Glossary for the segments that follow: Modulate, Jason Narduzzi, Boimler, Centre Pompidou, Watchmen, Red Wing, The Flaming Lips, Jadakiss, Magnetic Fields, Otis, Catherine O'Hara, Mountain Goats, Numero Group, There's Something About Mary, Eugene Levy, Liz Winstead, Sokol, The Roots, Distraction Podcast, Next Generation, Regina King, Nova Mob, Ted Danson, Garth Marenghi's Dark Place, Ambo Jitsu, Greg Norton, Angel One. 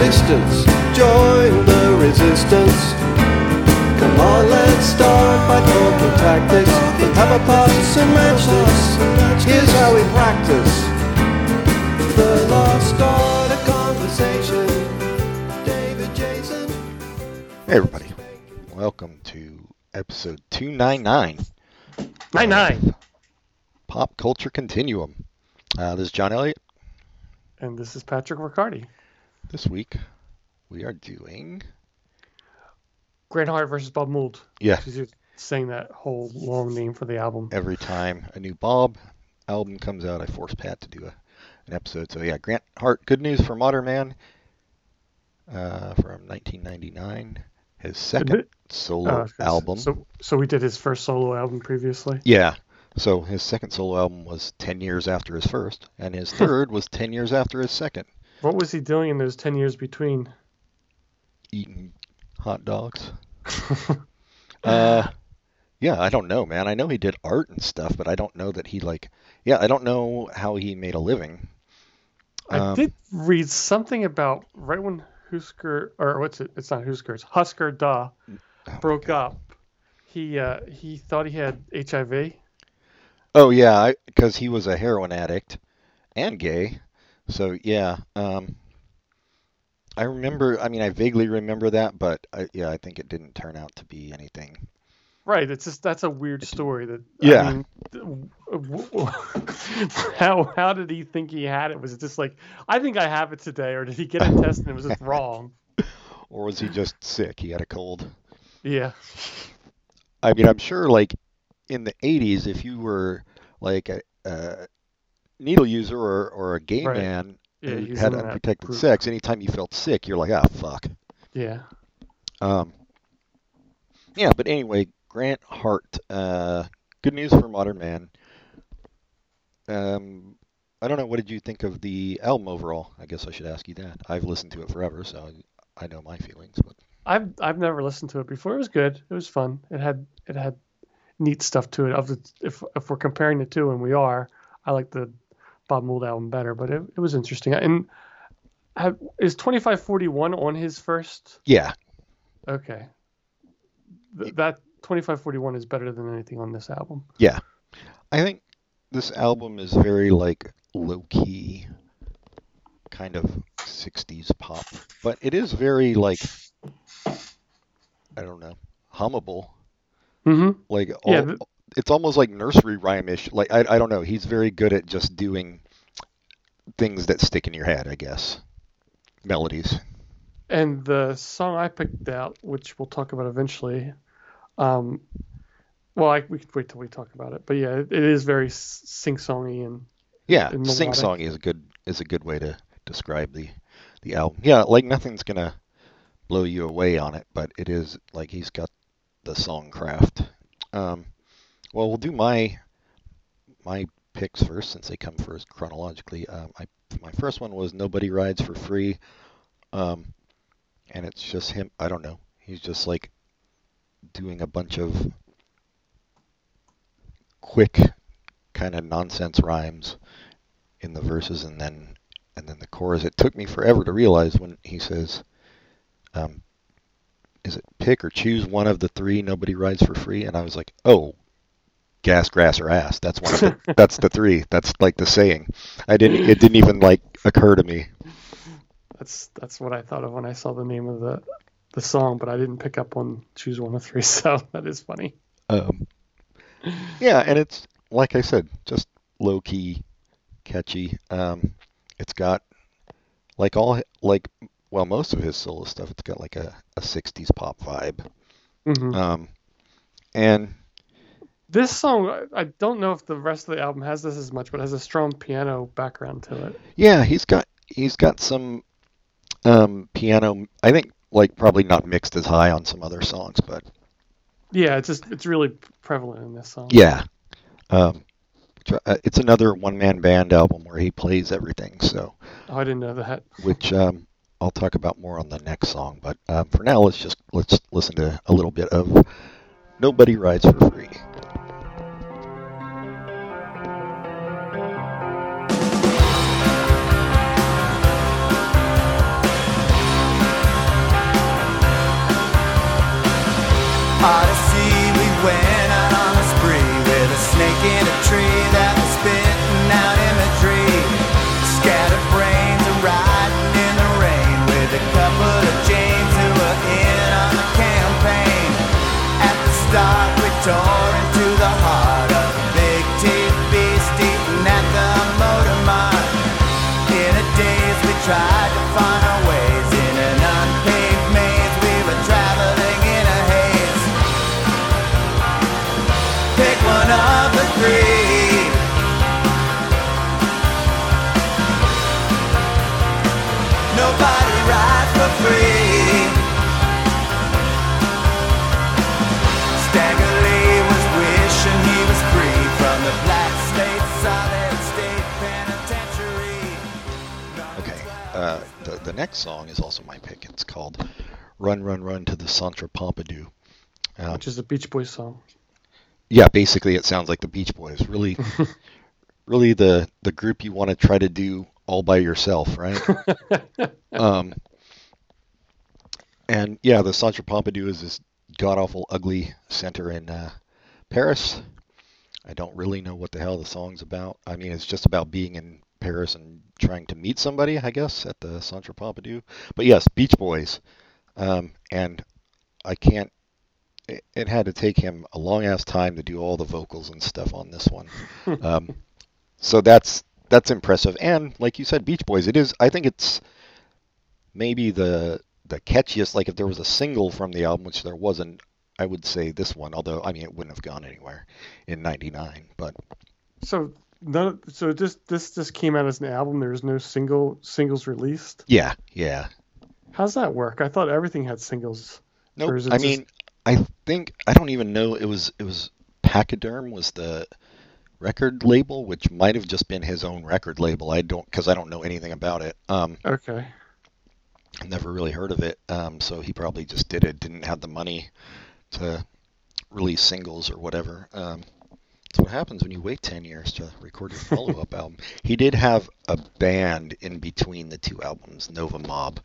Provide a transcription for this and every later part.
existence. Join the resistance. Come on, let's start by talking tactics. Let's have a pass and match this. Here's how we practice the lost art of conversation. David Jason. Hey everybody, welcome to episode 299. 99. Pop Culture Continuum. This is John Elliott. And this is Patrick Riccardi. This week, we are doing Grant Hart versus Bob Mould. Yeah. Because you're saying that whole long name for the album. Every time a new Bob album comes out, I force Pat to do an episode. So, yeah, Grant Hart, Good News for Modern Man from 1999. His second solo album. So we did his first solo album previously? Yeah. So his second solo album was 10 years after his first, and his third was 10 years after his second. What was he doing in those 10 years between? Eating hot dogs. Yeah, I don't know, man. I know he did art and stuff, but I don't know that he, like... Yeah, I don't know how he made a living. I did read something about right when Hüsker... Or what's it? It's not Hüsker. It's Hüsker Dü broke up. He thought he had HIV. Oh, yeah, because he was a heroin addict and gay. So, yeah, I vaguely remember that, but I think it didn't turn out to be anything. Right. It's just that's a weird story. That yeah. I mean, how did he think he had it? Was it just like, I think I have it today, or did he get a test and it was just wrong? Or was he just sick? He had a cold. Yeah. I mean, I'm sure, like, in the 80s, if you were like a needle user or a gay right. man and yeah, had unprotected sex, anytime you felt sick, you're like, ah, fuck. Yeah. Yeah, but anyway, Grant Hart, Good News for Modern Man. I don't know, what did you think of the album overall? I guess I should ask you that. I've listened to it forever, so I know my feelings. But I've never listened to it before. It was good. It was fun. It had neat stuff to it. If we're comparing the two, and we are, I like the Bob Mould album better, but it was interesting. And is 2541 on his first? Yeah. Okay. That 2541 is better than anything on this album. Yeah. I think this album is very, like, low-key kind of 60s pop, but it is very, like, I don't know, hummable. Mm-hmm. Like all, yeah, it's almost like nursery rhyme-ish. Like I don't know. He's very good at just doing things that stick in your head, I guess. Melodies. And the song I picked out, which we'll talk about eventually. We could wait till we talk about it. But yeah, it is very sing-songy and yeah, and sing-songy is a good way to describe the album. Yeah, like nothing's gonna blow you away on it, but it is like he's got the song craft. Well, we'll do my picks first since they come first chronologically. My first one was Nobody Rides for Free, and it's just him. I don't know. He's just like doing a bunch of quick kind of nonsense rhymes in the verses and then the chorus. It took me forever to realize when he says, is it pick or choose one of the three, Nobody Rides for Free? And I was like, oh, gas, grass, or ass. That's one of the, that's the three. That's like the saying. It didn't even like occur to me. That's what I thought of when I saw the name of the song, but I didn't pick up on choose one of three. So that is funny. Yeah. And it's, like I said, just low key, catchy. It's got like all, like, well, most of his solo stuff, it's got like a 60s pop vibe. Mm-hmm. And this song, I don't know if the rest of the album has this as much, but it has a strong piano background to it. Yeah, he's got some piano, I think, like probably not mixed as high on some other songs, but yeah, it's really prevalent in this song. Yeah. It's another one-man band album where he plays everything, so. Oh, I didn't know that. Which I'll talk about more on the next song, but for now, let's listen to a little bit of Nobody Rides for Free. Odyssey, we went out on a spree with a snake in a tree that was spitting out imagery. Scattered brains are riding in the rain with a couple of James who were in on the campaign. At the start, we tore into the heart of a big teeth beast eating at the motor mart. In a daze, we tried to find our ways in an unpaved maze. We were traveling in a haze. Pick one of the three. Nobody rides for free. Stagger Lee was wishing he was free from the black state, solid state penitentiary. Okay, the next song is also my pick. It's called Run, Run, Run to the Centre Pompidou. Which is a Beach Boys song. Yeah, basically it sounds like the Beach Boys. Really, really the group you want to try to do all by yourself, right? And yeah, the Centre Pompidou is this god-awful, ugly center in Paris. I don't really know what the hell the song's about. I mean, it's just about being in Paris and trying to meet somebody, I guess, at the Centre Pompidou. But yes, Beach Boys. And I can't... It had to take him a long-ass time to do all the vocals and stuff on this one. So that's impressive. And like you said, Beach Boys, it is. I think it's maybe the catchiest. Like if there was a single from the album, which there wasn't, I would say this one. Although I mean, it wouldn't have gone anywhere in '99. But so this came out as an album. There was no singles released. Yeah. How's that work? I thought everything had singles. Nope. I mean, I think I don't even know. It was Pachyderm was the record label, which might have just been his own record label. I don't know anything about it. Okay. I've never really heard of it. So he probably just did it. Didn't have the money to release singles or whatever. That's what happens when you wait 10 years to record your follow-up album. He did have a band in between the two albums, Nova Mob,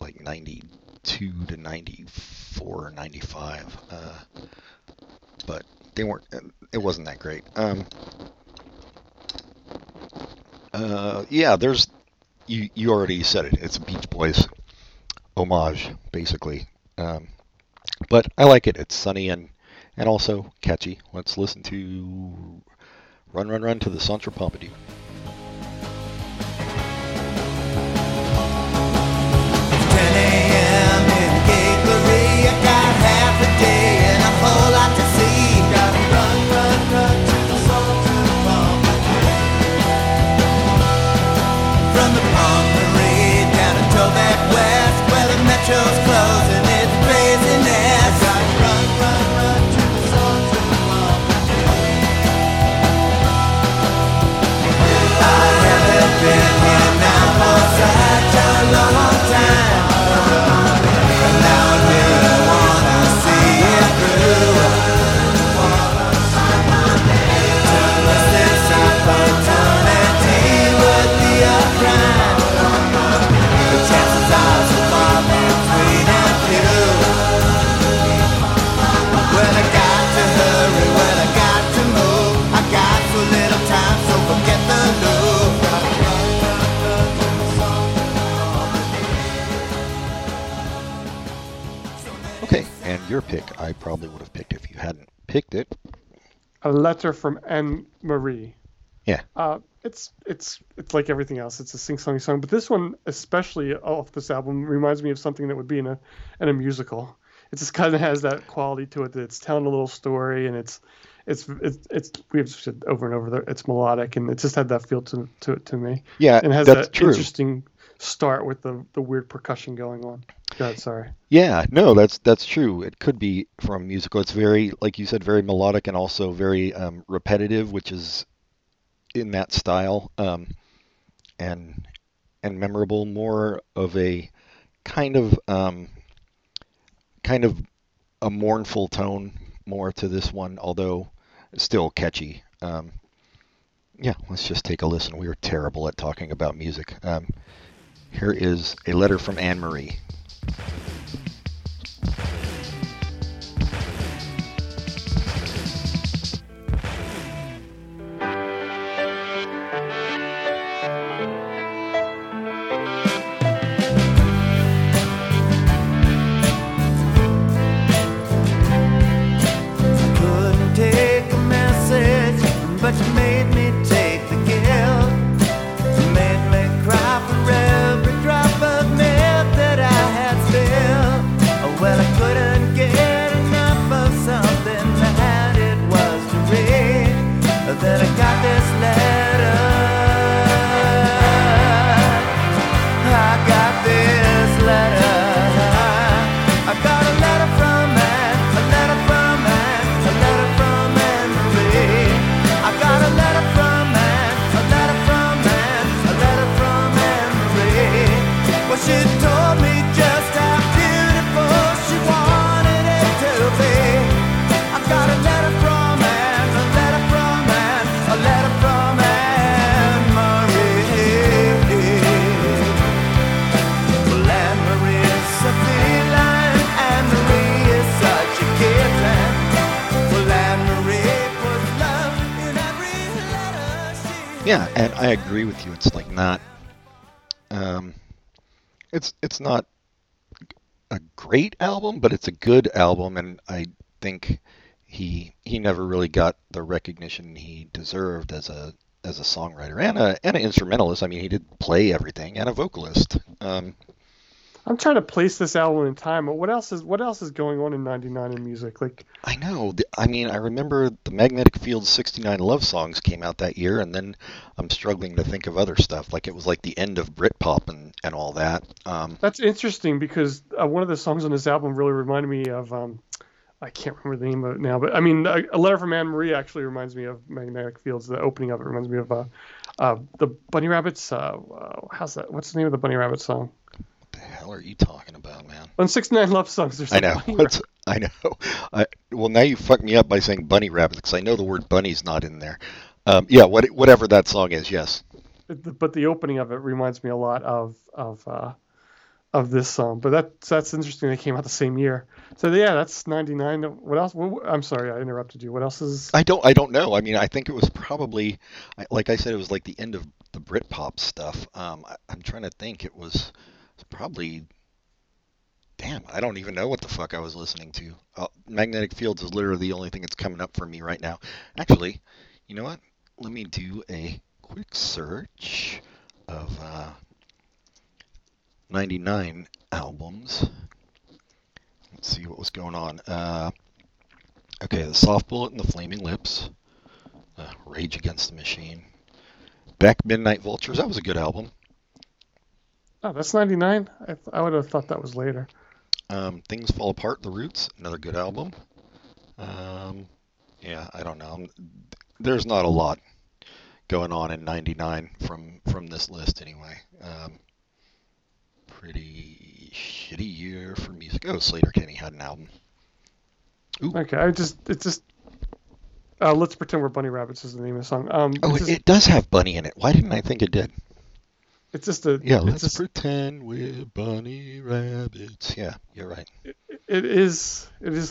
like 92 to 94 or 95. But they weren't. It wasn't that great. Yeah, there's. You already said it. It's a Beach Boys homage, basically. But I like it. It's sunny and also catchy. Let's listen to "Run, Run, Run" to the Centre Pompidou. Your pick, I probably would have picked if you hadn't picked it. A Letter from Anne Marie. Yeah. It's like everything else. It's a sing-songy song, but this one, especially off this album, reminds me of something that would be in a musical. It just kind of has that quality to it that it's telling a little story, and it's we've said over and over there. It's melodic, and it just had that feel to it to me. Yeah, and it has that interesting start with the weird percussion going on. God, sorry. Yeah, no, that's true. It could be from musical. It's very, like you said, very melodic and also very repetitive, which is in that style, and memorable. More of a kind of a mournful tone more to this one, although still catchy. Yeah, let's just take a listen. We are terrible at talking about music. Here is A Letter from Anne Marie. Yeah, and I agree with you. It's like not, it's not a great album, but it's a good album, and I think he never really got the recognition he deserved as a songwriter and an instrumentalist. I mean, he did play everything and a vocalist. I'm trying to place this album in time, but what else is going on in '99 in music? Like, I know. I mean, I remember the Magnetic Fields 69 Love Songs came out that year, and then I'm struggling to think of other stuff. Like, it was like the end of Britpop and all that. That's interesting, because one of the songs on this album really reminded me of, I can't remember the name of it now, but I mean, A Letter from Anne Marie actually reminds me of Magnetic Fields. The opening of it reminds me of the Bunny Rabbits. How's that? What's the name of the Bunny Rabbit song? The hell are you talking about, man? On 69 Love Songs, there's well, now you fucked me up by saying bunny rabbit, because I know the word bunny's not in there. Yeah, whatever that song is, yes. But the opening of it reminds me a lot of this song. But that's interesting. They came out the same year. So yeah, that's 99. What else? I'm sorry, I interrupted you. What else is? I don't know. I mean, I think it was probably, like I said, it was like the end of the Britpop stuff. I'm trying to think. It was. Probably, damn, I don't even know what the fuck I was listening to. Magnetic Fields is literally the only thing that's coming up for me right now. Actually, you know what? Let me do a quick search of 99 albums. Let's see what was going on. Okay, The Soft Bulletin, The Flaming Lips, Rage Against the Machine, Back Midnight Vultures. That was a good album. Oh, that's 99? I would have thought that was later. Things Fall Apart, The Roots, another good album. Yeah, I don't know. There's not a lot going on in 99 from this list anyway. Pretty shitty year for music. Oh, Slater Kenny had an album. Ooh. Okay, Let's Pretend We're Bunny Rabbits is the name of the song. It does have bunny in it. Why didn't I think it did? It's just a... Yeah, let's pretend we're bunny rabbits. Yeah, you're right. It is... You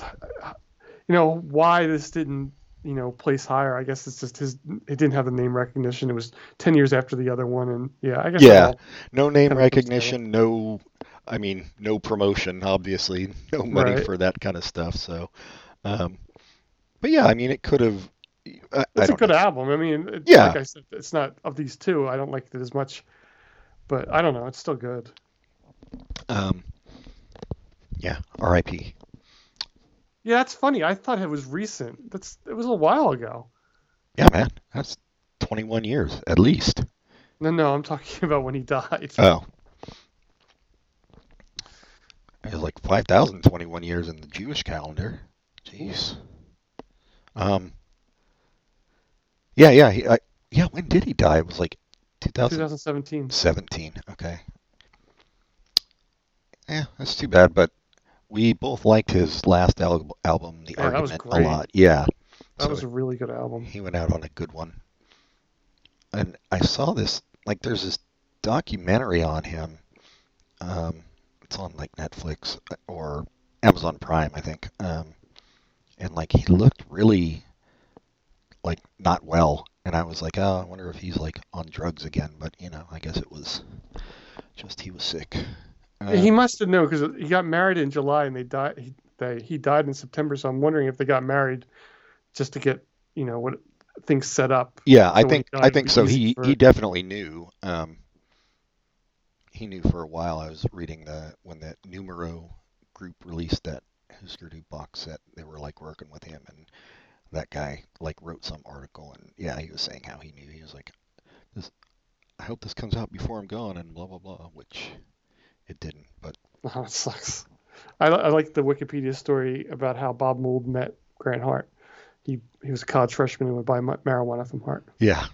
know, why this didn't, you know, place higher, I guess it's just it didn't have the name recognition. It was 10 years after the other one, and yeah, I guess... Yeah, no name recognition, no promotion, obviously. No money for that kind of stuff, so... but yeah, I mean, it could have... It's a good album. I mean, like I said, it's not... Of these two, I don't like it as much... But I don't know. It's still good. Yeah. R.I.P. Yeah, that's funny. I thought it was recent. It was a while ago. Yeah, man. That's 21 years at least. No. I'm talking about when he died. Oh. It was like 5,021 years in the Jewish calendar. Jeez. Yeah. When did he die? It was like. 2017. 17, okay. Yeah, that's too bad, but we both liked his last album, The Argument, a lot. Yeah. That was a really good album. He went out on a good one. And I saw this, like, there's this documentary on him. It's on, like, Netflix or Amazon Prime, I think. And, like, he looked really, like, not well. And I was like, oh, I wonder if he's, like, on drugs again. But, you know, I guess it was just he was sick. He must have known, because he got married in July and they died. He died in September. So I'm wondering if they got married just to get, you know, what things set up. Yeah, I think so. He definitely knew. He knew for a while. I was reading when that Numero group released that Hüsker Dü box set, they were, like, working with him and... That guy, like, wrote some article, and yeah, he was saying how he knew. He was like, I hope this comes out before I'm gone, and blah, blah, blah, which it didn't, but... Oh, it sucks. I like the Wikipedia story about how Bob Mould met Grant Hart. He was a college freshman and would buy marijuana from Hart. Yeah.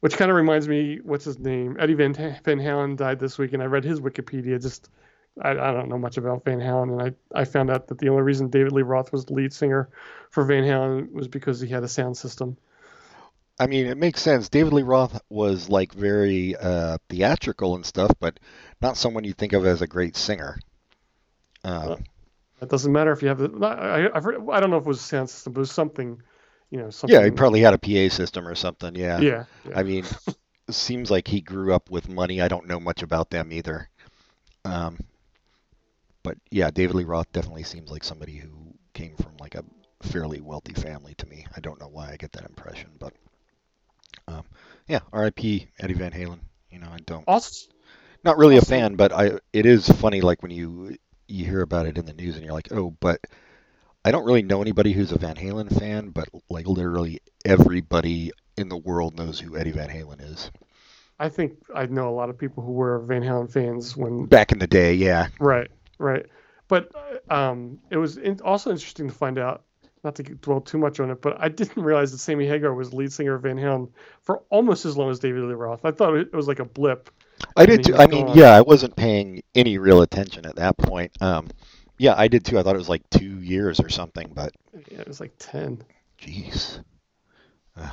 Which kind of reminds me, what's his name? Eddie Van Halen died this week, and I read his Wikipedia just... I don't know much about Van Halen, and I found out that the only reason David Lee Roth was the lead singer for Van Halen was because he had a sound system. I mean, it makes sense. David Lee Roth was, like, very theatrical and stuff, but not someone you think of as a great singer. That doesn't matter if you have... I don't know if it was a sound system, but it was something. you know, something. Yeah, he probably had a PA system or something. Yeah. Yeah. I mean, it seems like he grew up with money. I don't know much about them either. But yeah, David Lee Roth definitely seems like somebody who came from like a fairly wealthy family to me. I don't know why I get that impression, but yeah, R.I.P. Eddie Van Halen. You know, I don't. Also, not really a fan, but it is funny. Like when you hear about it in the news, and you're like, oh, but I don't really know anybody who's a Van Halen fan. But like literally everybody in the world knows who Eddie Van Halen is. I think I know a lot of people who were Van Halen fans when back in the day. Yeah. Right. Right. But it was also interesting to find out. Not to dwell too much on it, but I didn't realize that Sammy Hagar was lead singer of Van Halen for almost as long as David Lee Roth. I thought it was like a blip. I did too. I mean, yeah, I wasn't paying any real attention at that point. Yeah, I did too. I thought it was like 2 years or something, but yeah, it was like 10. Jeez. I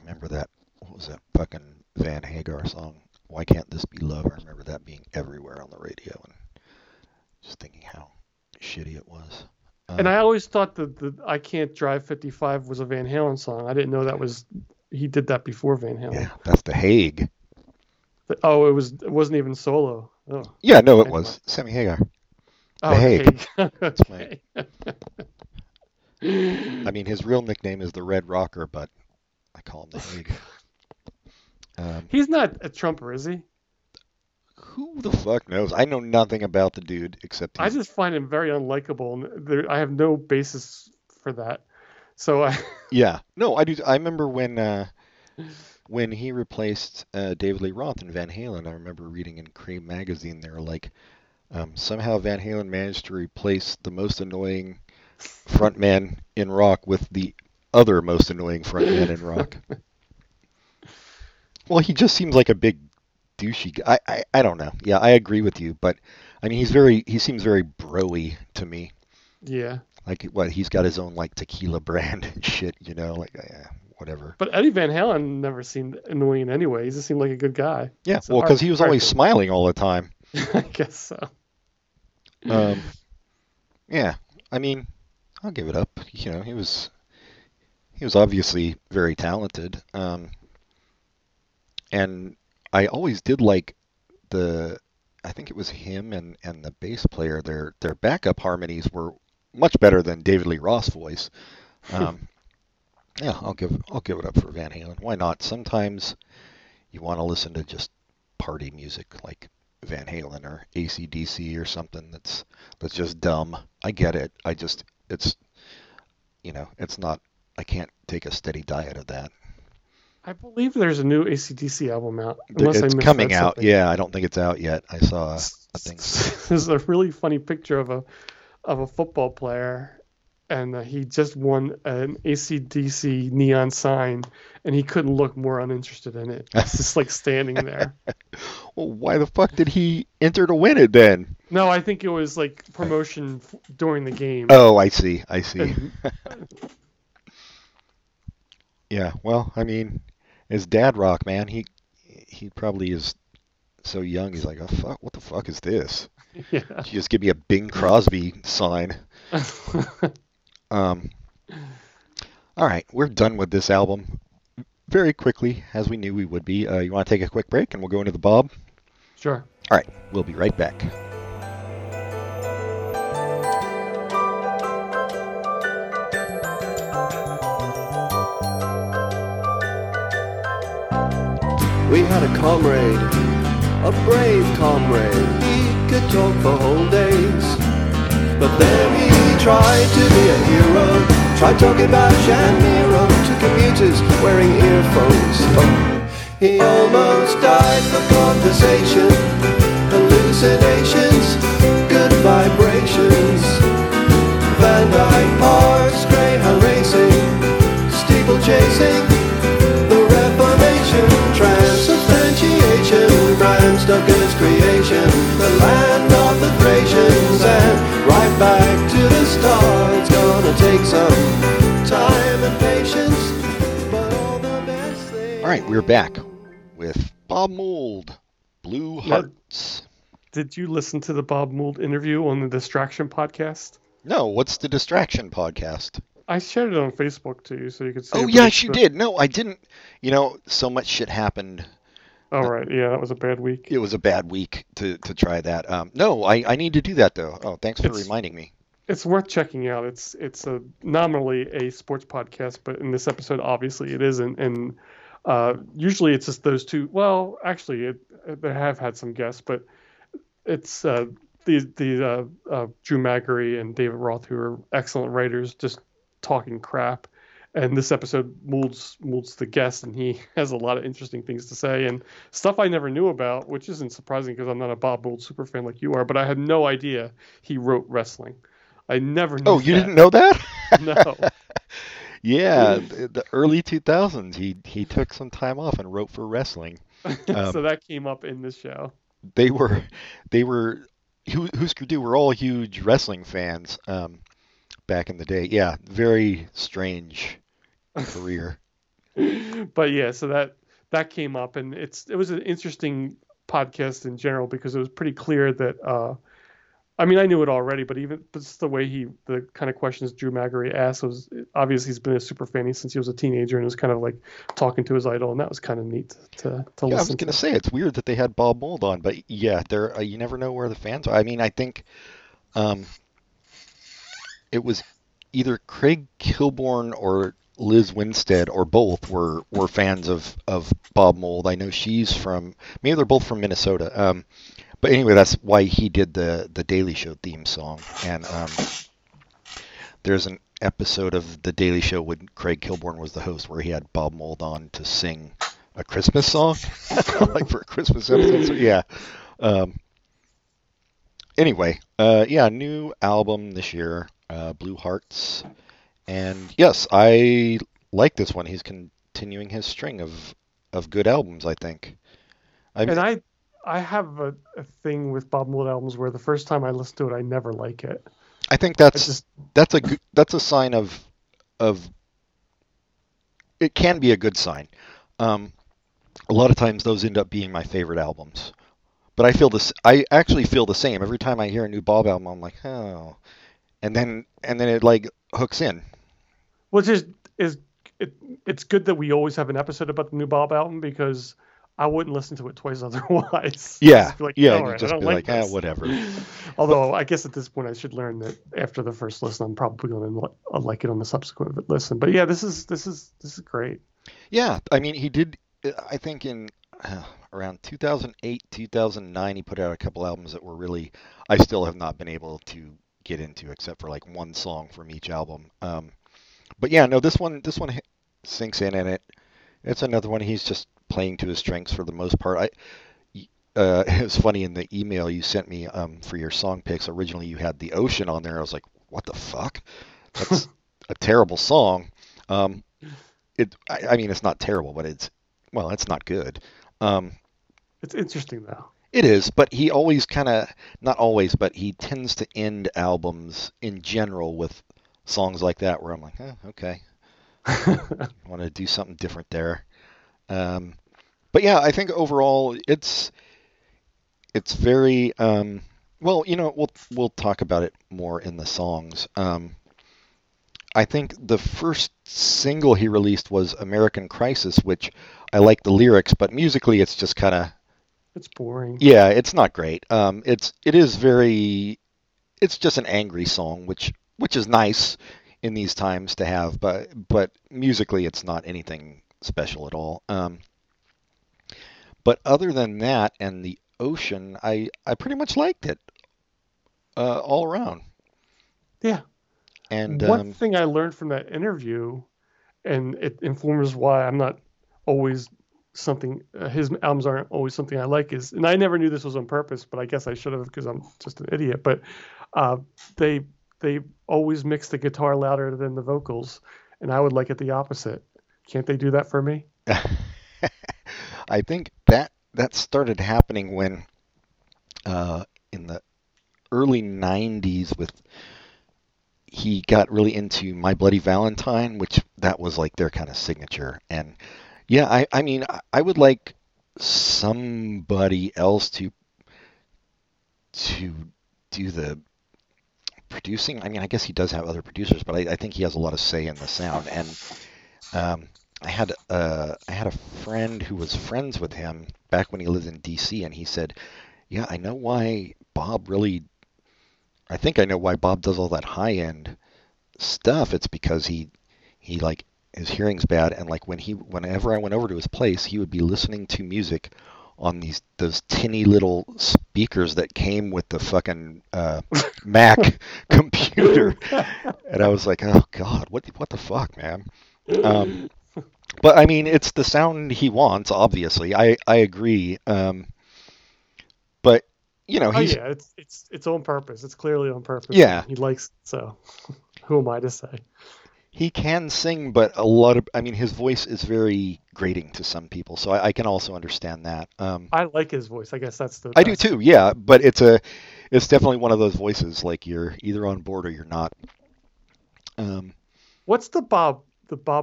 remember that. What was that fucking Van Hagar song? Why Can't This Be Love? I remember that being everywhere on the radio and just thinking how shitty it was. And I always thought that the I Can't Drive 55 was a Van Halen song. I didn't know that was he did that before Van Halen. Yeah, that's the Hague. It wasn't even solo. Oh. Yeah, no, it was Sammy Hagar. Oh, the Hague. That's okay. I mean, his real nickname is the Red Rocker, but I call him the Hague. He's not a trumper, is he? Who the fuck knows? I know nothing about the dude except I just find him very unlikable, and I have no basis for that. So I yeah, no, I do. I remember when he replaced David Lee Roth in Van Halen. I remember reading in Cream magazine they were like, somehow Van Halen managed to replace the most annoying frontman in rock with the other most annoying frontman in rock. Well, he just seems like a big douchey guy. I don't know. Yeah, I agree with you, but I mean he seems very bro-y to me. Yeah. Like what he's got his own like tequila brand and shit, you know, like whatever. But Eddie Van Halen never seemed annoying in any way. He just seemed like a good guy. Yeah, well, because he was always smiling all the time. I guess so. Yeah. I mean, I'll give it up. You know, he was obviously very talented. And I always did like I think it was him and the bass player. Their backup harmonies were much better than David Lee Roth's voice. Yeah, I'll give it up for Van Halen. Why not? Sometimes you want to listen to just party music like Van Halen or AC/DC or something that's just dumb. I get it. I can't take a steady diet of that. I believe there's a new AC/DC album out. It's coming out. Something. Yeah, I don't think it's out yet. I saw a thing. There's a really funny picture of a football player, and he just won an AC/DC neon sign, and he couldn't look more uninterested in it. It's just like standing there. Well, why the fuck did he enter to win it then? No, I think it was like promotion during the game. Oh, I see. Yeah, well, I mean, it's dad rock, man. He probably is so young. He's like, oh fuck, what the fuck is this? Yeah. You just give me a Bing Crosby sign. All right, we're done with this album very quickly, as we knew we would be. You want to take a quick break, and we'll go into the Bob? Sure. All right, we'll be right back. We had a comrade, a brave comrade, he could talk for whole days. But then he tried to be a hero, tried talking about Shamiro to commuters wearing earphones. Oh, he almost died for conversation, hallucinations, good vibrations. Van Dyke Parks, greyhound racing, steeple chasing. Transubstantiation, Bram Stoker's creation, the land of the Thracians, and right back to the start. It's gonna take some time and patience, but all the best things. All right, we're back with Bob Mould, Blue Hearts. Did you listen to the Bob Mould interview on the Distraction Podcast? No, what's the Distraction Podcast? I shared it on Facebook too, so you could see. Oh, yes, you did. No, I didn't. You know, so much shit happened. All right. Yeah, that was a bad week. It was a bad week to try that. No, I need to do that, though. Oh, thanks for reminding me. It's worth checking out. It's a nominally a sports podcast, but in this episode, obviously, it isn't. And usually it's just those two. Well, actually, they have had some guests, but it's the Drew Magary and David Roth, who are excellent writers, just talking crap. And this episode, Mould's the guest, and he has a lot of interesting things to say and stuff I never knew about, which isn't surprising because I'm not a Bob Mould superfan like you are, but I had no idea he wrote wrestling. I never knew. Oh, you didn't know that? No. Yeah, the early 2000s, he took some time off and wrote for wrestling. So that came up in this show. They were Hüsker Dü were all huge wrestling fans back in the day. Yeah, very strange career. But yeah, so that came up, and it was an interesting podcast in general because it was pretty clear that I mean, I knew it already, but just the way the kind of questions Drew Magary asked was, obviously he's been a super fan since he was a teenager, and it was kind of like talking to his idol, and that was kind of neat to listen to. I was going to say, it's weird that they had Bob Mould on, but yeah, you never know where the fans are. I mean, I think it was either Craig Kilborn or Liz Winstead, or both were fans of Bob Mould. I know she's maybe they're both from Minnesota. But anyway, that's why he did the Daily Show theme song. And there's an episode of the Daily Show when Craig Kilborn was the host where he had Bob Mould on to sing a Christmas song, like for a Christmas episode. So, yeah. Anyway, yeah, new album this year, Blue Hearts. And yes, I like this one. He's continuing his string of good albums, I think. I have a thing with Bob Mould albums where the first time I listen to it, I never like it. I think that's a sign of it can be a good sign. A lot of times those end up being my favorite albums, but I actually feel the same every time I hear a new Bob album. I'm like, oh, and then it like hooks in. Which is it's good that we always have an episode about the new Bob album because I wouldn't listen to it twice otherwise. Yeah, whatever. Although I guess at this point I should learn that after the first listen, I'm probably going to like it on the subsequent listen. But yeah, this is great. Yeah, I mean, he did. I think in around 2008, 2009, he put out a couple albums that were really I still have not been able to get into, except for like one song from each album. But yeah, no, this one sinks in, and it's another one he's just playing to his strengths for the most part. It was funny in the email you sent me for your song picks. Originally, you had The Ocean on there. I was like, "What the fuck? That's a terrible song." I mean, it's not terrible, but it's not good. It's interesting though. It is, but he always he tends to end albums in general with songs like that, where I'm like, eh, okay, want to do something different there. But yeah, I think overall it's very, well, you know, we'll talk about it more in the songs. I think the first single he released was American Crisis, which I like the lyrics, but musically it's just it's boring. Yeah. It's not great. It's just an angry song, which is nice in these times to have, but musically it's not anything special at all. But other than that and The Ocean, I pretty much liked it all around. Yeah. And one thing I learned from that interview, and it informs why I'm not always something, his albums aren't always something I like, is, and I never knew this was on purpose, but I guess I should have because I'm just an idiot, but they always mix the guitar louder than the vocals, and I would like it the opposite. Can't they do that for me? I think that started happening when in the early 90s he got really into My Bloody Valentine, that was like their kind of signature. And yeah, I mean, I would like somebody else to do the producing. I mean, I guess he does have other producers, but I think he has a lot of say in the sound. And I had a friend who was friends with him back when he lived in DC, and he said, "Yeah, I know why Bob really. I think I know why Bob does all that high end stuff. It's because he like his hearing's bad, and like whenever I went over to his place, he would be listening to music on those tinny little speakers that came with the fucking Mac computer." And I was like, "Oh God, what the fuck, man?" But I mean, it's the sound he wants, obviously. I agree. But you know, he's... Oh, yeah, it's on purpose. It's clearly on purpose. Yeah, he likes it, so who am I to say? He can sing, but his voice is very grating to some people, so I can also understand that. I like his voice. I guess I do too. Yeah, but it's definitely one of those voices like you're either on board or you're not. What's the Bob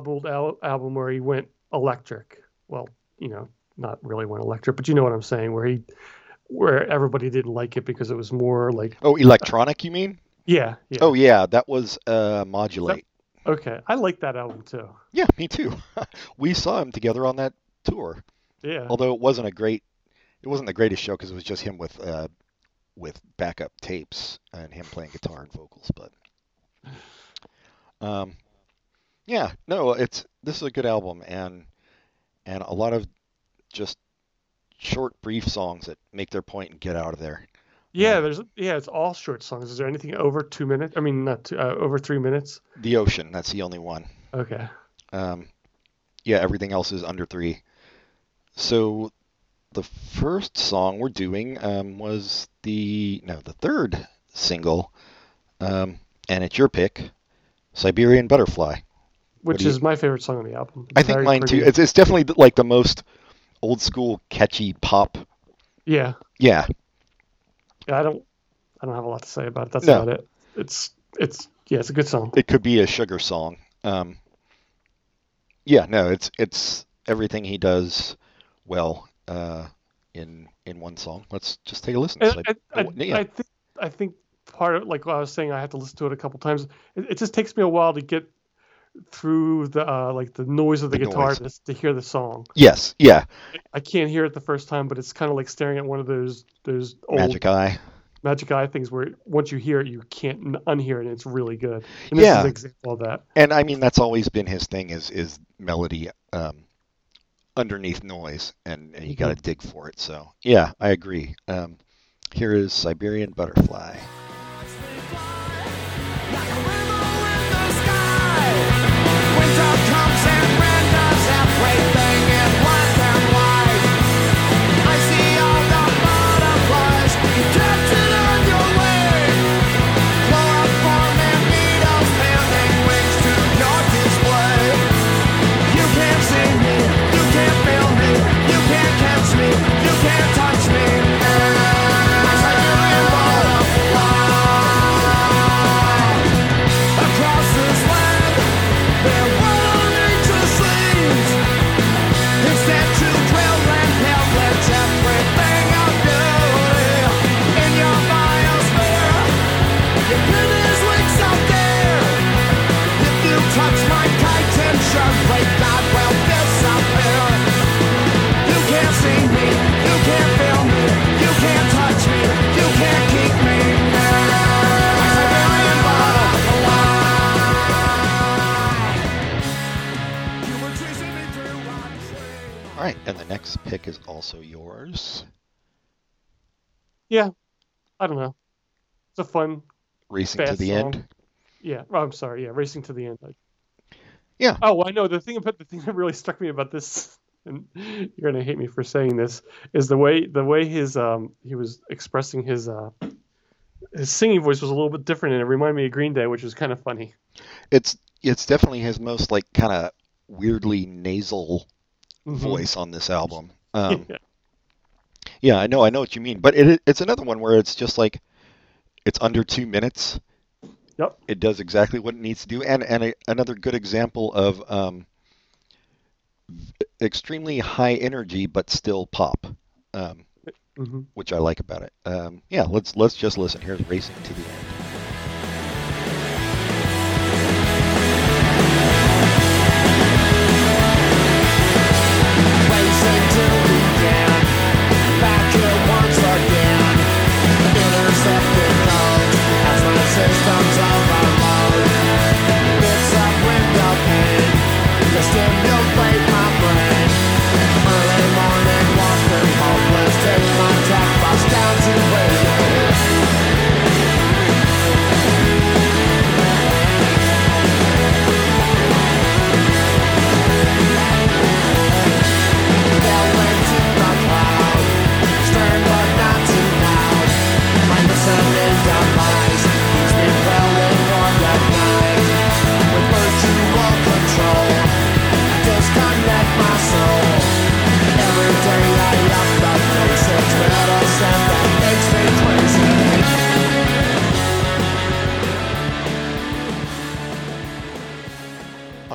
Mould album where he went electric? Well, you know, not really went electric, but you know what I'm saying, where everybody didn't like it because it was more like electronic. You mean? Yeah. Oh yeah, that was Modulate. Okay, I like that album too. Yeah, me too. We saw him together on that tour. Yeah. Although it wasn't the greatest show because it was just him with backup tapes and him playing guitar and vocals. But, yeah, no, this is a good album and a lot of just short, brief songs that make their point and get out of there. Yeah, it's all short songs. Is there anything over 2 minutes? I mean, over 3 minutes. The Ocean, that's the only one. Okay. Yeah, everything else is under 3. So the first song we're doing was the third single, and it's your pick, Siberian Butterfly, which is my favorite song on the album. I think mine too. It's definitely like the most old school catchy pop. Yeah. Yeah. Yeah, I don't have a lot to say about it. That's about it. It's a good song. It could be a Sugar song. Yeah, no, it's everything he does well in one song. Let's just take a listen. I think part of like what I was saying, I have to listen to it a couple times. It just takes me a while to get through the like the noise of the guitar to hear the song. Yes, yeah. I can't hear it the first time, but it's kind of like staring at one of those old Magic Eye things where once you hear it, you can't unhear it, and it's really good. And this is an example of that. And I mean, that's always been his thing is melody underneath noise, and you got to dig for it. So yeah, I agree. Here is Siberian Butterfly. And the next pick is also yours. Yeah. I don't know. It's a fun Racing to the End. Yeah. Oh, I'm sorry. Yeah. Racing to the End. Yeah. Oh, I know. The thing that really struck me about this, and you're going to hate me for saying this, is the way his, he was expressing his singing voice was a little bit different. And it reminded me of Green Day, which was kind of funny. It's definitely his most like kind of weirdly nasal voice on this album. Yeah, I know what you mean, but it's another one where it's just like it's under 2 minutes. Yep, it does exactly what it needs to do, and another good example of extremely high energy but still pop, which I like about it. Yeah, let's just listen. Here's Racing to the End.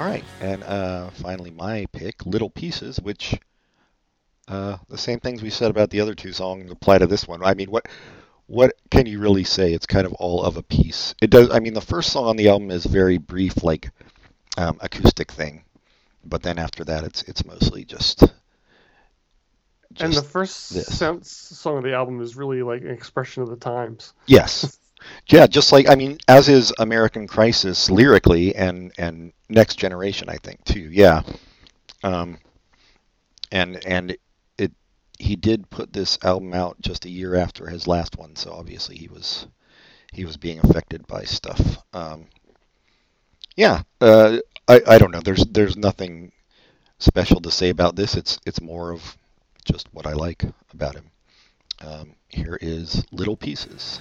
All right. And finally, my pick, Little Pieces, which the same things we said about the other two songs apply to this one. I mean, what can you really say? It's kind of all of a piece. It does. I mean, the first song on the album is very brief, like acoustic thing. But then after that, it's mostly just and the first song of the album is really like an expression of the times. Yes. Yeah, just like, I mean, as is American Crisis lyrically and Next Generation, I think, too. Yeah. And he did put this album out just a year after his last one, so obviously he was being affected by stuff. I don't know. There's nothing special to say about this. It's more of just what I like about him. Here is Little Pieces.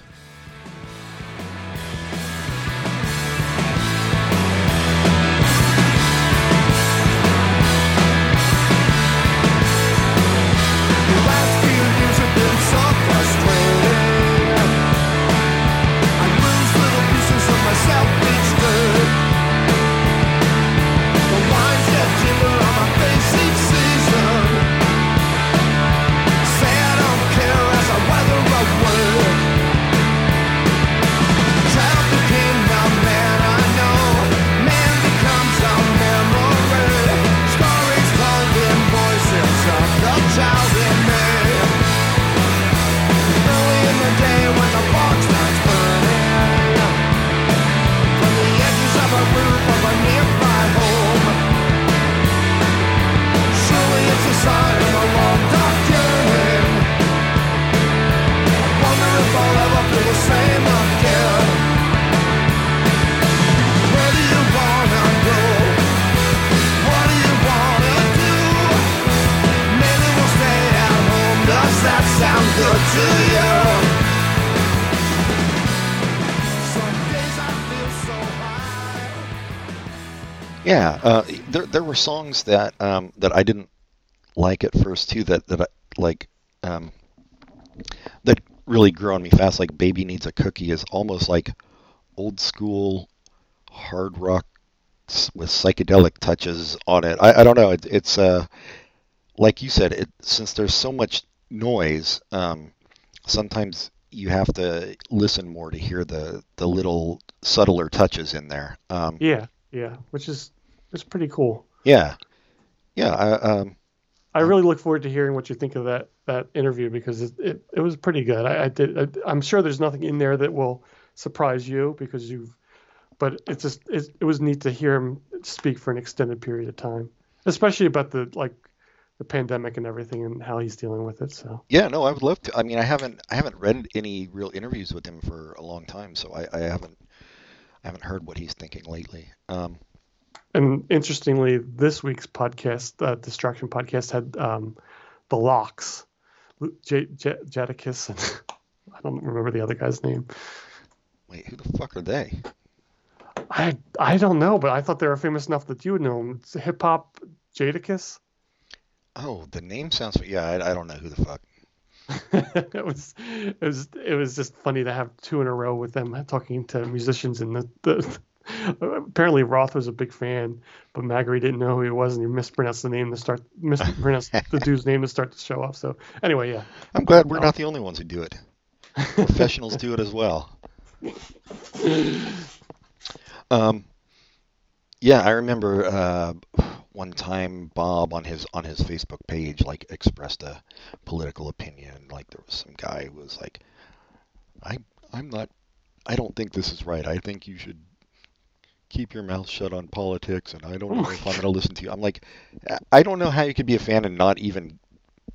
Yeah, there were songs that I didn't like at first too. That I, like that really grew on me fast. Like "Baby Needs a Cookie" is almost like old school hard rock with psychedelic touches on it. I don't know. It's like you said. Since there's so much noise, sometimes you have to listen more to hear the little subtler touches in there. Yeah, which is it's pretty cool. Yeah. I really look forward to hearing what you think of that interview because it was pretty good. I'm sure there's nothing in there that will surprise you because but it's just it was neat to hear him speak for an extended period of time, especially about the like the pandemic and everything and how he's dealing with it. So yeah, no, I would love to. I mean, I haven't read any real interviews with him for a long time, so I haven't heard what he's thinking lately. And interestingly, this week's podcast, Distraction Podcast, had The Locks, Jadakiss, and I don't remember the other guy's name. Wait, who the fuck are they? I don't know, but I thought they were famous enough that you would know them. It's hip-hop Jadakiss. Oh, the name sounds... Yeah, I don't know who the fuck. It was just funny to have two in a row with them talking to musicians, and apparently Roth was a big fan, but Magary didn't know who he was, and he mispronounced the name to start the dude's name to start the show off. So anyway, yeah, I'm glad we're not the only ones who do it. Professionals do it as well. I remember one time Bob on his Facebook page like expressed a political opinion. Like there was some guy who was like, I don't think this is right. I think you should keep your mouth shut on politics, and I don't know if I'm gonna listen to you. I'm like, I don't know how you could be a fan and not even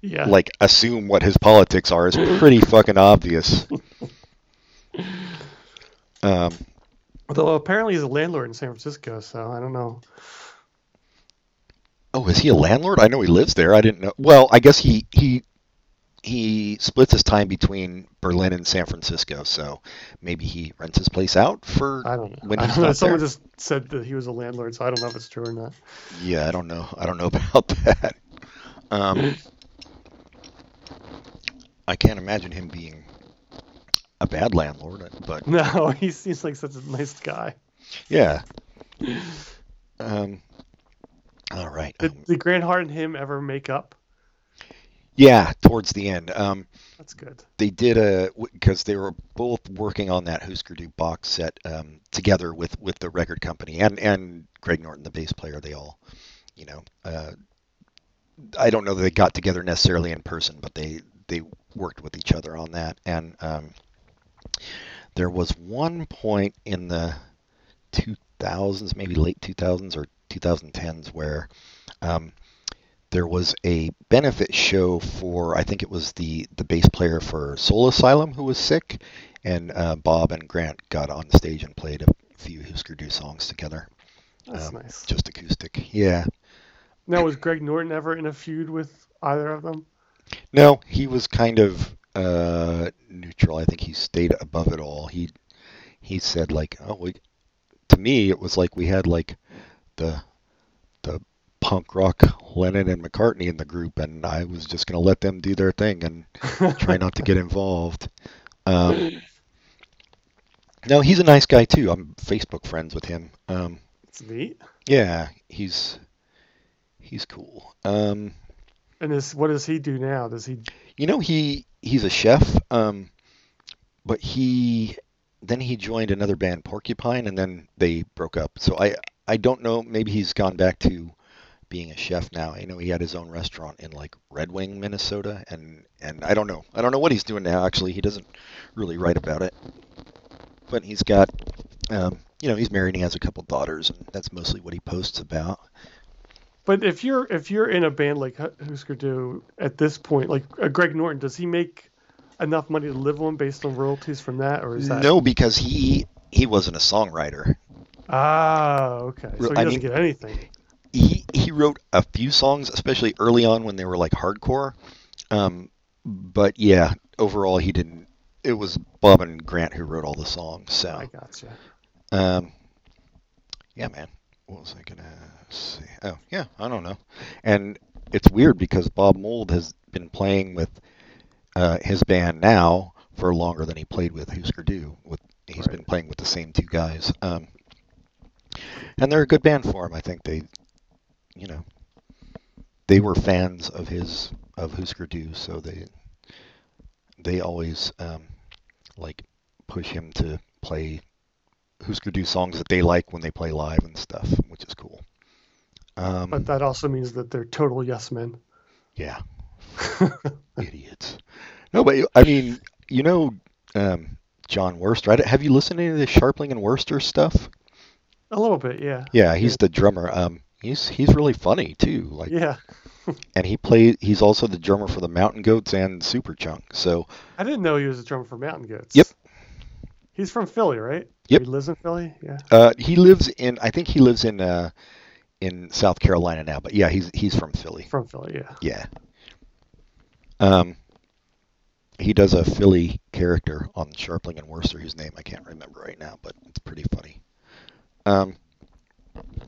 like assume what his politics are. It's pretty fucking obvious. Although apparently he's a landlord in San Francisco, so I don't know. Oh, is he a landlord? I know he lives there. I didn't know. Well, I guess he splits his time between Berlin and San Francisco, so maybe he rents his place out for when he's not there. Someone just said that he was a landlord, so I don't know if it's true or not. Yeah, I don't know. I don't know about that. I can't imagine him being a bad landlord, but no, he seems like such a nice guy. Yeah. All right. Did Grant Hart and him ever make up? Yeah, towards the end. That's good. They did because they were both working on that Hüsker Dü box set together with the record company and Greg Norton, the bass player. They all, I don't know that they got together necessarily in person, but they worked with each other on that. And there was one point in the 2000s, maybe late 2000s or 2010s, where there was a benefit show for, I think it was the bass player for Soul Asylum who was sick, and Bob and Grant got on stage and played a few Hüsker Dü songs together. That's nice. Just acoustic, yeah. Now, was Greg Norton ever in a feud with either of them? No, he was kind of neutral. I think he stayed above it all. He said, to me, it was like we had the punk rock Lennon and McCartney in the group, and I was just going to let them do their thing and try not to get involved. No, he's a nice guy too. I'm Facebook friends with him. It's neat. Yeah, he's cool. And what does he do now? Does he? He's a chef. But he joined another band, Porcupine, and then they broke up. So I don't know. Maybe he's gone back to being a chef now. I know he had his own restaurant in Red Wing, Minnesota, and I don't know. I don't know what he's doing now. Actually, he doesn't really write about it. But he's got, he's married. And he has a couple daughters, and that's mostly what he posts about. But if you're in a band like Hüsker Dü at this point, Greg Norton, does he make enough money to live on based on royalties from that, or is that no? Because he wasn't a songwriter. Ah, okay. So he doesn't get anything. He wrote a few songs, especially early on when they were hardcore. But yeah, overall he didn't. It was Bob and Grant who wrote all the songs. So I gotcha. Yeah, man. What was I going to say? Oh, yeah, I don't know. And it's weird because Bob Mould has been playing with his band now for longer than he played with Hüsker Dü. He's been playing with the same two guys. And they're a good band for him. I think they were fans of Hüsker Dü, so they always push him to play Hüsker Dü songs that they like when they play live and stuff, which is cool. But that also means that they're total yes men. Yeah. Idiots. No, but John Wurster, have you listened to any of the Sharpling and Wurster stuff? A little bit, yeah. Yeah, he's the drummer. He's really funny too. Yeah. And he's also the drummer for the Mountain Goats and Superchunk. So I didn't know he was a drummer for Mountain Goats. Yep. He's from Philly, right? Yep. He lives in Philly. Yeah. He lives in South Carolina now, but yeah, he's from Philly. From Philly, yeah. Yeah. He does a Philly character on Sharpling and Wurster, whose name I can't remember right now, but it's pretty funny.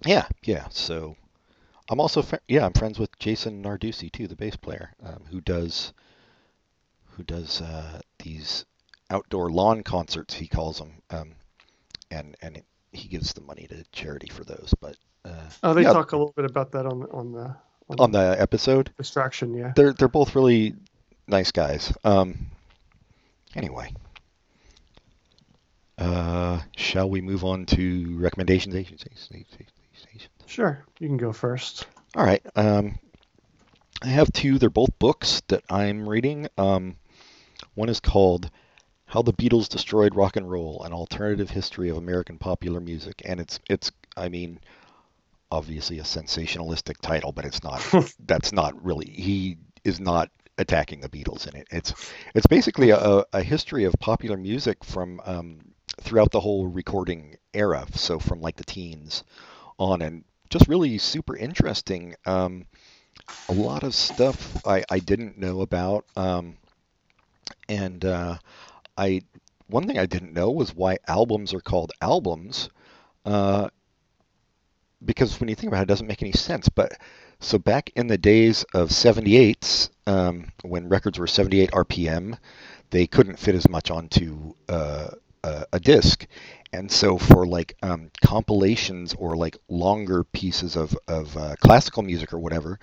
Yeah. So I'm also I'm friends with Jason Narduzzi too, the bass player, who does these outdoor lawn concerts, he calls them, and he gives the money to charity for those. But talk a little bit about that on the episode Distraction. Yeah, they're both really nice guys. Anyway, shall we move on to recommendations? Sure, you can go first. All right. I have two. They're both books that I'm reading. One is called How the Beatles Destroyed Rock and Roll, An Alternative History of American Popular Music. And it's obviously a sensationalistic title, but it's not, that's not really, he is not attacking the Beatles in it. It's basically a history of popular music from throughout the whole recording era. So from the teens on, and just really super interesting. A lot of stuff I didn't know about. One thing I didn't know was why albums are called albums, because when you think about it, it doesn't make any sense. But so back in the days of 78s, when records were 78 RPM, they couldn't fit as much onto a disc. And so for like compilations or like longer pieces of classical music or whatever,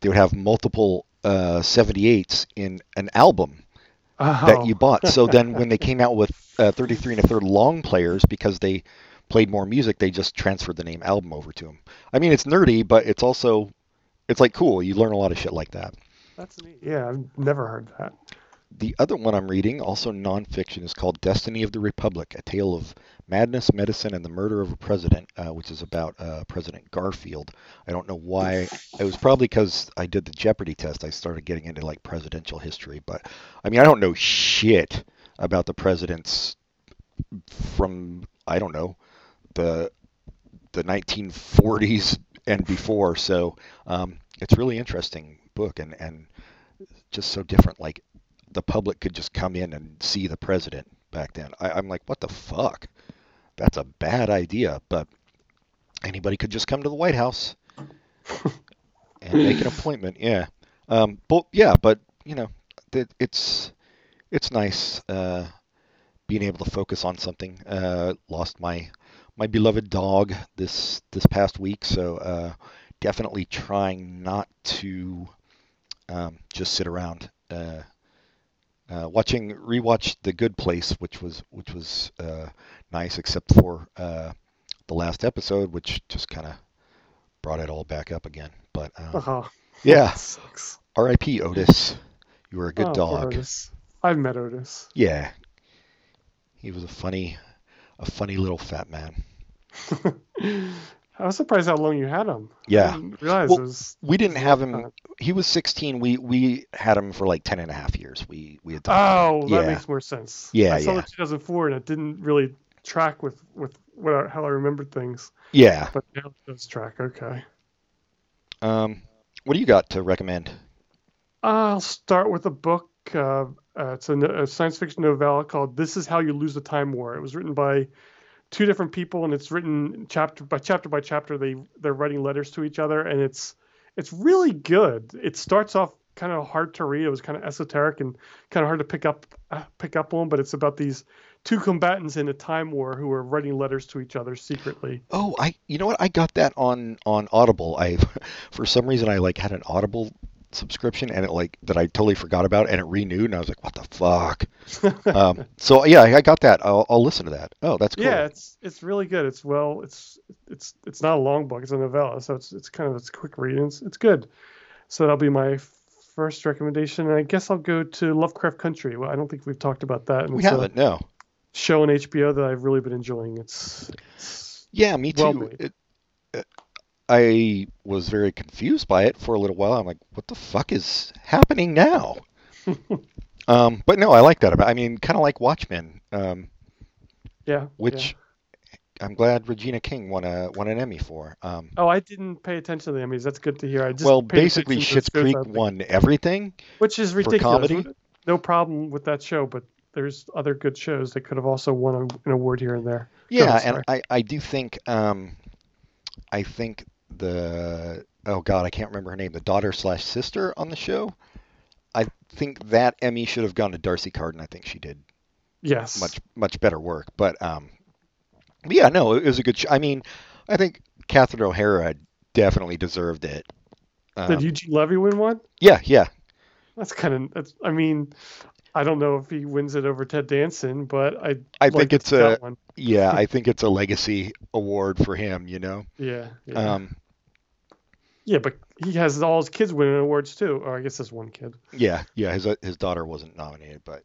they would have multiple 78s in an album that you bought. So then when they came out with 33 and a third long players, because they played more music, they just transferred the name album over to them. I mean, it's nerdy, but it's also, it's like cool. You learn a lot of shit like that. That's neat. Yeah, I've never heard that. The other one I'm reading, also nonfiction, is called Destiny of the Republic, A Tale of Madness, Medicine, and the Murder of a President, which is about President Garfield. I don't know why. It was probably because I did the Jeopardy test. I started getting into, like, presidential history. But, I mean, I don't know shit about the presidents from, I don't know, the 1940s and before. So it's really interesting book and just so different, like, the public could just come in and see the president back then. I'm like, what the fuck? That's a bad idea. But anybody could just come to the White House and make an appointment. Yeah. But yeah, but you know, it's nice being able to focus on something. Lost my beloved dog this past week, so definitely trying not to just sit around. Rewatched The Good Place, which was nice, except for the last episode, which just kind of brought it all back up again. But yeah, R.I.P. Otis. You were a good dog. I've met Otis. Yeah, he was a funny little fat man. I was surprised how long you had him. Yeah, I didn't realize we didn't have him. He was 16. We had him for like 10.5 years. We had. That makes more sense. Yeah, I saw that 2004, and it didn't really track with how I remembered things. Yeah, but now it does track. Okay. What do you got to recommend? I'll start with a book. It's a science fiction novella called "This Is How You Lose the Time War." It was written by two different people, and it's written chapter by chapter by chapter. They're writing letters to each other, and it's really good. It starts off kind of hard to read. It was kind of esoteric and kind of hard to pick up on, but it's about these two combatants in a time war who are writing letters to each other secretly. Oh, you know what? I got that on Audible. For some reason I like had an Audible subscription, and it like that I totally forgot about, and it renewed, and I was like, what the fuck? So yeah, I got that. I'll listen to that. Oh, that's cool. Yeah, it's really good. It's it's not a long book, it's a novella, so it's a quick read, and it's good. So that'll be my first recommendation, and I guess I'll go to Lovecraft Country. Well, I don't think we've talked about that. We haven't, no. Show on HBO that I've really been enjoying. It's yeah, me too. Well, I was very confused by it for a little while. I'm like, what the fuck is happening now? But no, I like that. I mean, kind of like Watchmen. I'm glad Regina King won an Emmy for. I didn't pay attention to the Emmys. That's good to hear. Basically Schitt's Creek won everything. Which is ridiculous. For comedy. No problem with that show, but there's other good shows that could have also won an award here and there. Yeah, and I do think... I can't remember her name, the daughter/sister on the show. I think that Emmy should have gone to Darcy Carden. I think she did much better work. But yeah, no, it was a good show. I mean, I think Catherine O'Hara definitely deserved it. Did Eugene Levy win one? Yeah. I don't know if he wins it over Ted Danson, but I think it's a one. Yeah, I think it's a legacy award for him, you know. Yeah. Yeah, but he has all his kids winning awards too. Or I guess there's one kid. Yeah, his daughter wasn't nominated, but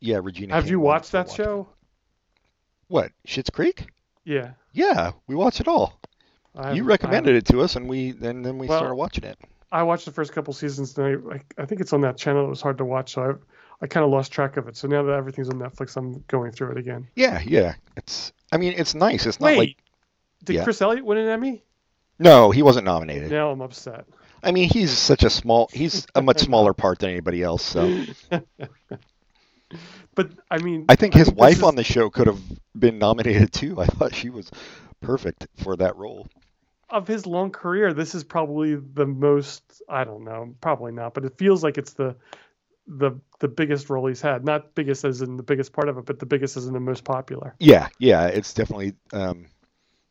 Regina. Have you watched that show? What, Schitt's Creek? Yeah. Yeah, we watched it all. You recommended it to us, and we started watching it. I watched the first couple seasons, and I think it's on that channel. It was hard to watch, so I kind of lost track of it. So now that everything's on Netflix, I'm going through it again. Yeah. It's nice. It's not like... Did Chris Elliott win an Emmy? No, he wasn't nominated. Now I'm upset. I mean, he's a much smaller part than anybody else, so... But, I mean... I think his wife on the show could have been nominated, too. I thought she was perfect for that role. Of his long career, this is probably the most, I don't know, probably not, but it feels like it's the the biggest role he's had. Not biggest as in the biggest part of it, but the biggest as in the most popular. Yeah, it's definitely...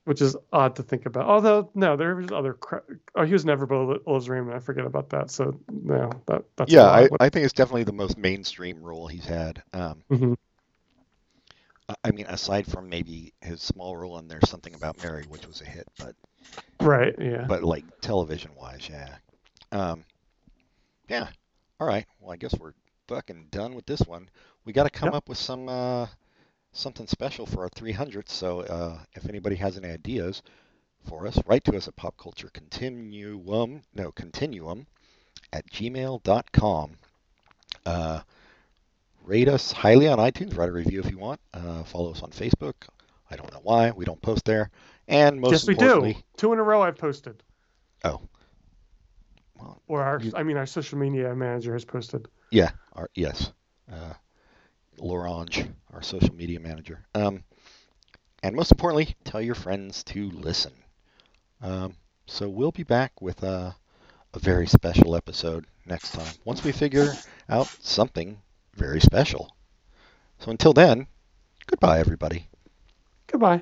Which is odd to think about. Although, no, there was other... he was never Evil's Raymond. I forget about that. So, no, that's... Yeah, I think it's definitely the most mainstream role he's had. Mm-hmm. I mean, aside from maybe his small role in There's Something About Mary, which was a hit, but... Right, yeah. But, like, television-wise, yeah. Yeah. All right. Well, I guess we're fucking done with this one. We got to come up with some... something special for our 300th, so if anybody has any ideas for us, write to us at popculturecontinuum@gmail.com. Rate us highly on iTunes, write a review if you want, follow us on Facebook. I don't know why, we don't post there. And most importantly... Yes, we do. 2 in a row I've posted. Oh. Well, our social media manager has posted. Yeah, yes. Lorange, our social media manager. And most importantly, tell your friends to listen. So we'll be back with a very special episode next time, once we figure out something very special. So until then, goodbye, everybody. Goodbye.